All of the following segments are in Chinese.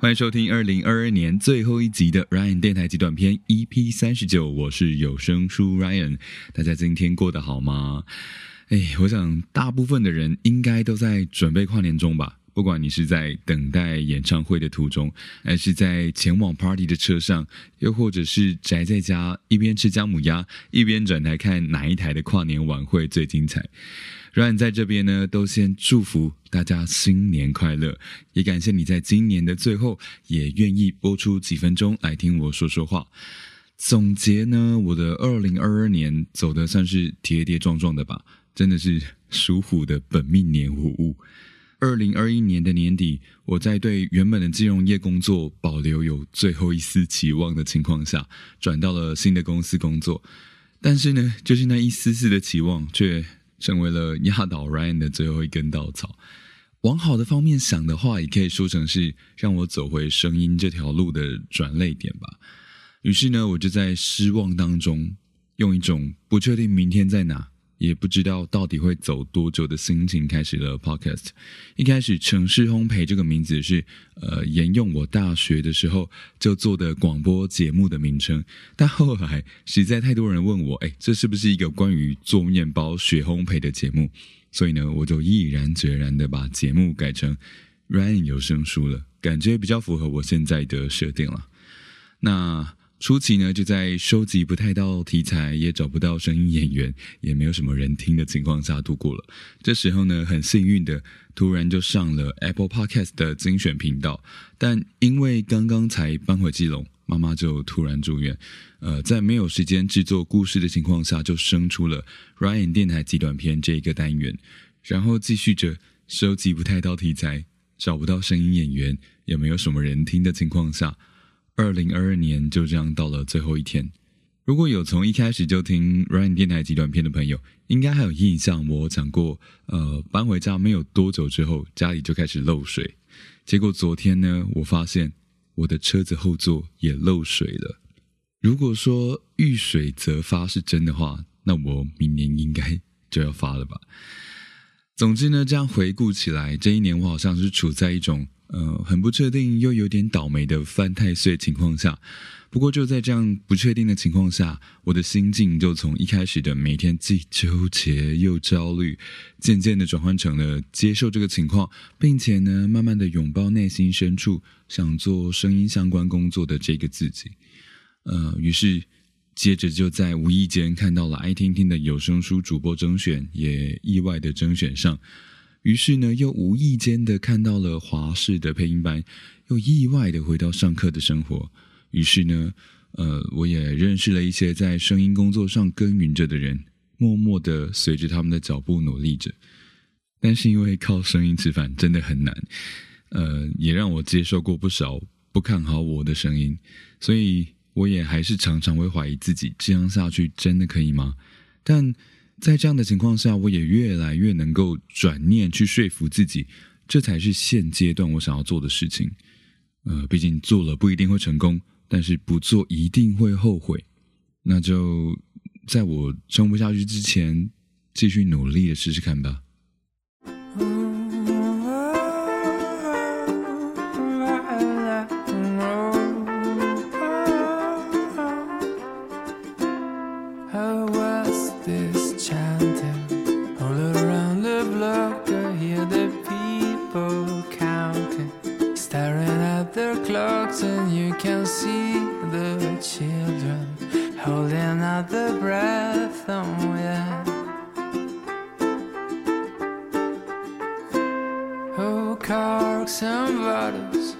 欢迎收听2022年最后一集的 Ryan 电台极短篇 EP39， 我是有声书 Ryan。 大家今天过得好吗？我想大部分的人应该都在准备跨年中吧，不管你是在等待演唱会的途中，还是在前往 party 的车上，又或者是宅在家一边吃姜母鸭一边转台看哪一台的跨年晚会最精彩。Ryan 在这边呢，都先祝福大家新年快乐，也感谢你在今年的最后也愿意播出几分钟来听我说说话。总结呢，我的2022年走得算是跌跌撞撞的吧，真的是属虎的本命年无误。2021年的年底，我在对原本的金融业工作保留有最后一丝期望的情况下，转到了新的公司工作，但是呢，就是那一丝丝的期望却成为了压倒 Ryan 的最后一根稻草。往好的方面想的话，也可以说成是让我走回声音这条路的转捩点吧。于是呢，我就在失望当中，用一种不确定明天在哪，也不知道到底会走多久的心情开始了 podcast。 一开始城市烘焙这个名字是沿用我大学的时候就做的广播节目的名称，但后来实在太多人问我这是不是一个关于做面包学烘焙的节目，所以呢，我就毅然决然的把节目改成 Ryan 有声书了，感觉比较符合我现在的设定了。那初期呢，就在收集不太到题材，也找不到声音演员，也没有什么人听的情况下度过了。这时候呢，很幸运的突然就上了 Apple Podcast 的精选频道，但因为刚刚才搬回基隆，妈妈就突然住院，在没有时间制作故事的情况下，就生出了 Ryan 电台极短篇这一个单元，然后继续着收集不太到题材，找不到声音演员，也没有什么人听的情况下，2022年就这样到了最后一天。如果有从一开始就听 Ryan 电台极短篇的朋友，应该还有印象我讲过搬回家没有多久之后，家里就开始漏水。结果昨天呢，我发现我的车子后座也漏水了。如果说遇水则发是真的话，那我明年应该就要发了吧。总之呢，这样回顾起来，这一年我好像是处在一种很不确定又有点倒霉的犯太岁情况下。不过就在这样不确定的情况下，我的心境就从一开始的每天既纠结又焦虑，渐渐的转换成了接受这个情况，并且呢，慢慢的拥抱内心深处想做声音相关工作的这个自己。于是接着就在无意间看到了爱听听的有声书主播征选，也意外的征选上。于是呢，又无意间的看到了华视的配音班，又意外的回到上课的生活。于是呢，我也认识了一些在声音工作上耕耘着的人，默默的随着他们的脚步努力着。但是因为靠声音吃饭真的很难，也让我接受过不少不看好我的声音，所以我也还是常常会怀疑自己这样下去真的可以吗？但在这样的情况下，我也越来越能够转念去说服自己，这才是现阶段我想要做的事情。毕竟做了不一定会成功，但是不做一定会后悔。那就在我撑不下去之前，继续努力的试试看吧。And you can see the children holding out their breath somewhere. Oh, corks and bottles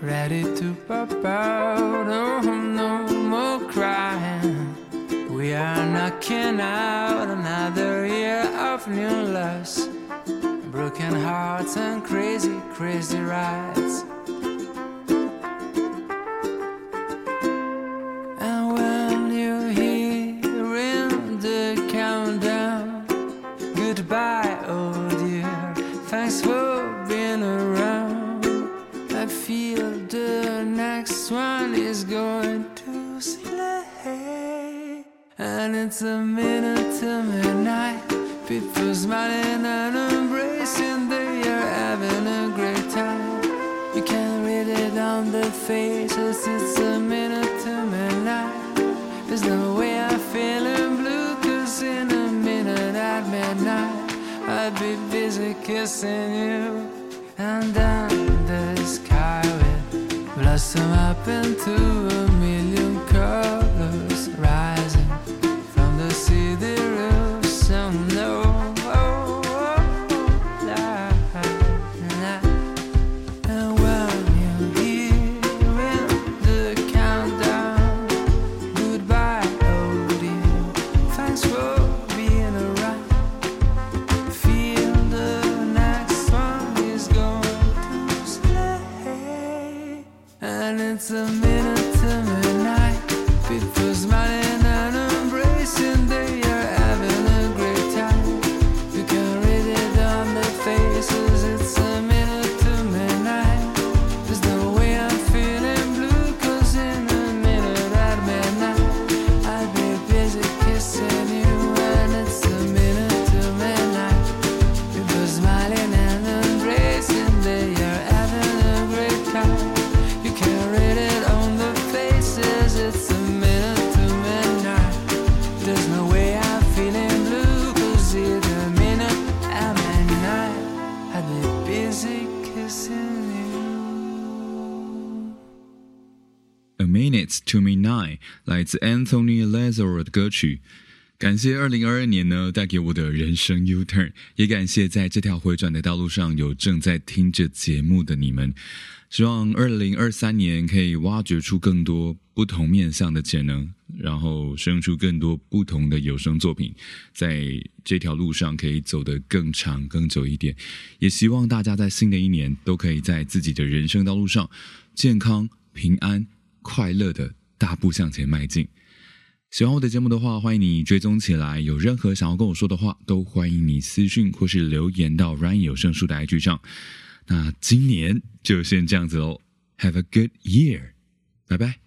ready to pop out. Oh, no more crying. We are knocking out another year of new loss, broken hearts and crazy, crazy rides.And it's a minute to midnight. People smiling and embracing. They are having a great time. You can read it on face as it's a minute to midnight. There's no way I'm feeling blue, 'cause in a minute at midnight I'd be busy kissing you. And under the sky will blossom up into a million colors, rising from the sea, the roofs, some know. It's a minute to midnight. People smiling and embracing, they are having a great time. You can read it on their faces. It's a minute to midnight. There's no way I'm feeling blue, 'cause in a minute at midnight I'd be busy kissing you. And it's a minute to midnight. People smiling and embracing, they are having a great time. You can read it on the faces. It's a minute to midnight. There's no way I'm feeling blue, 'cause it's a minute at midnight I'd be busy kissing you. A Minute to Midnight 来自 Anthony Lazaro 的歌曲。感谢2022年呢带给我的人生 U-turn， 也感谢在这条回转的道路上有正在听着节目的你们。希望2023年可以挖掘出更多不同面向的潜能，然后生出更多不同的有声作品，在这条路上可以走得更长更久一点。也希望大家在新的一年都可以在自己的人生道路上健康、平安、快乐的大步向前迈进。喜欢我的节目的话，欢迎你追踪起来，有任何想要跟我说的话都欢迎你私讯或是留言到 Ryan 有声书的 IG 上。那今年就先这样子咯， Have a good year， 拜拜。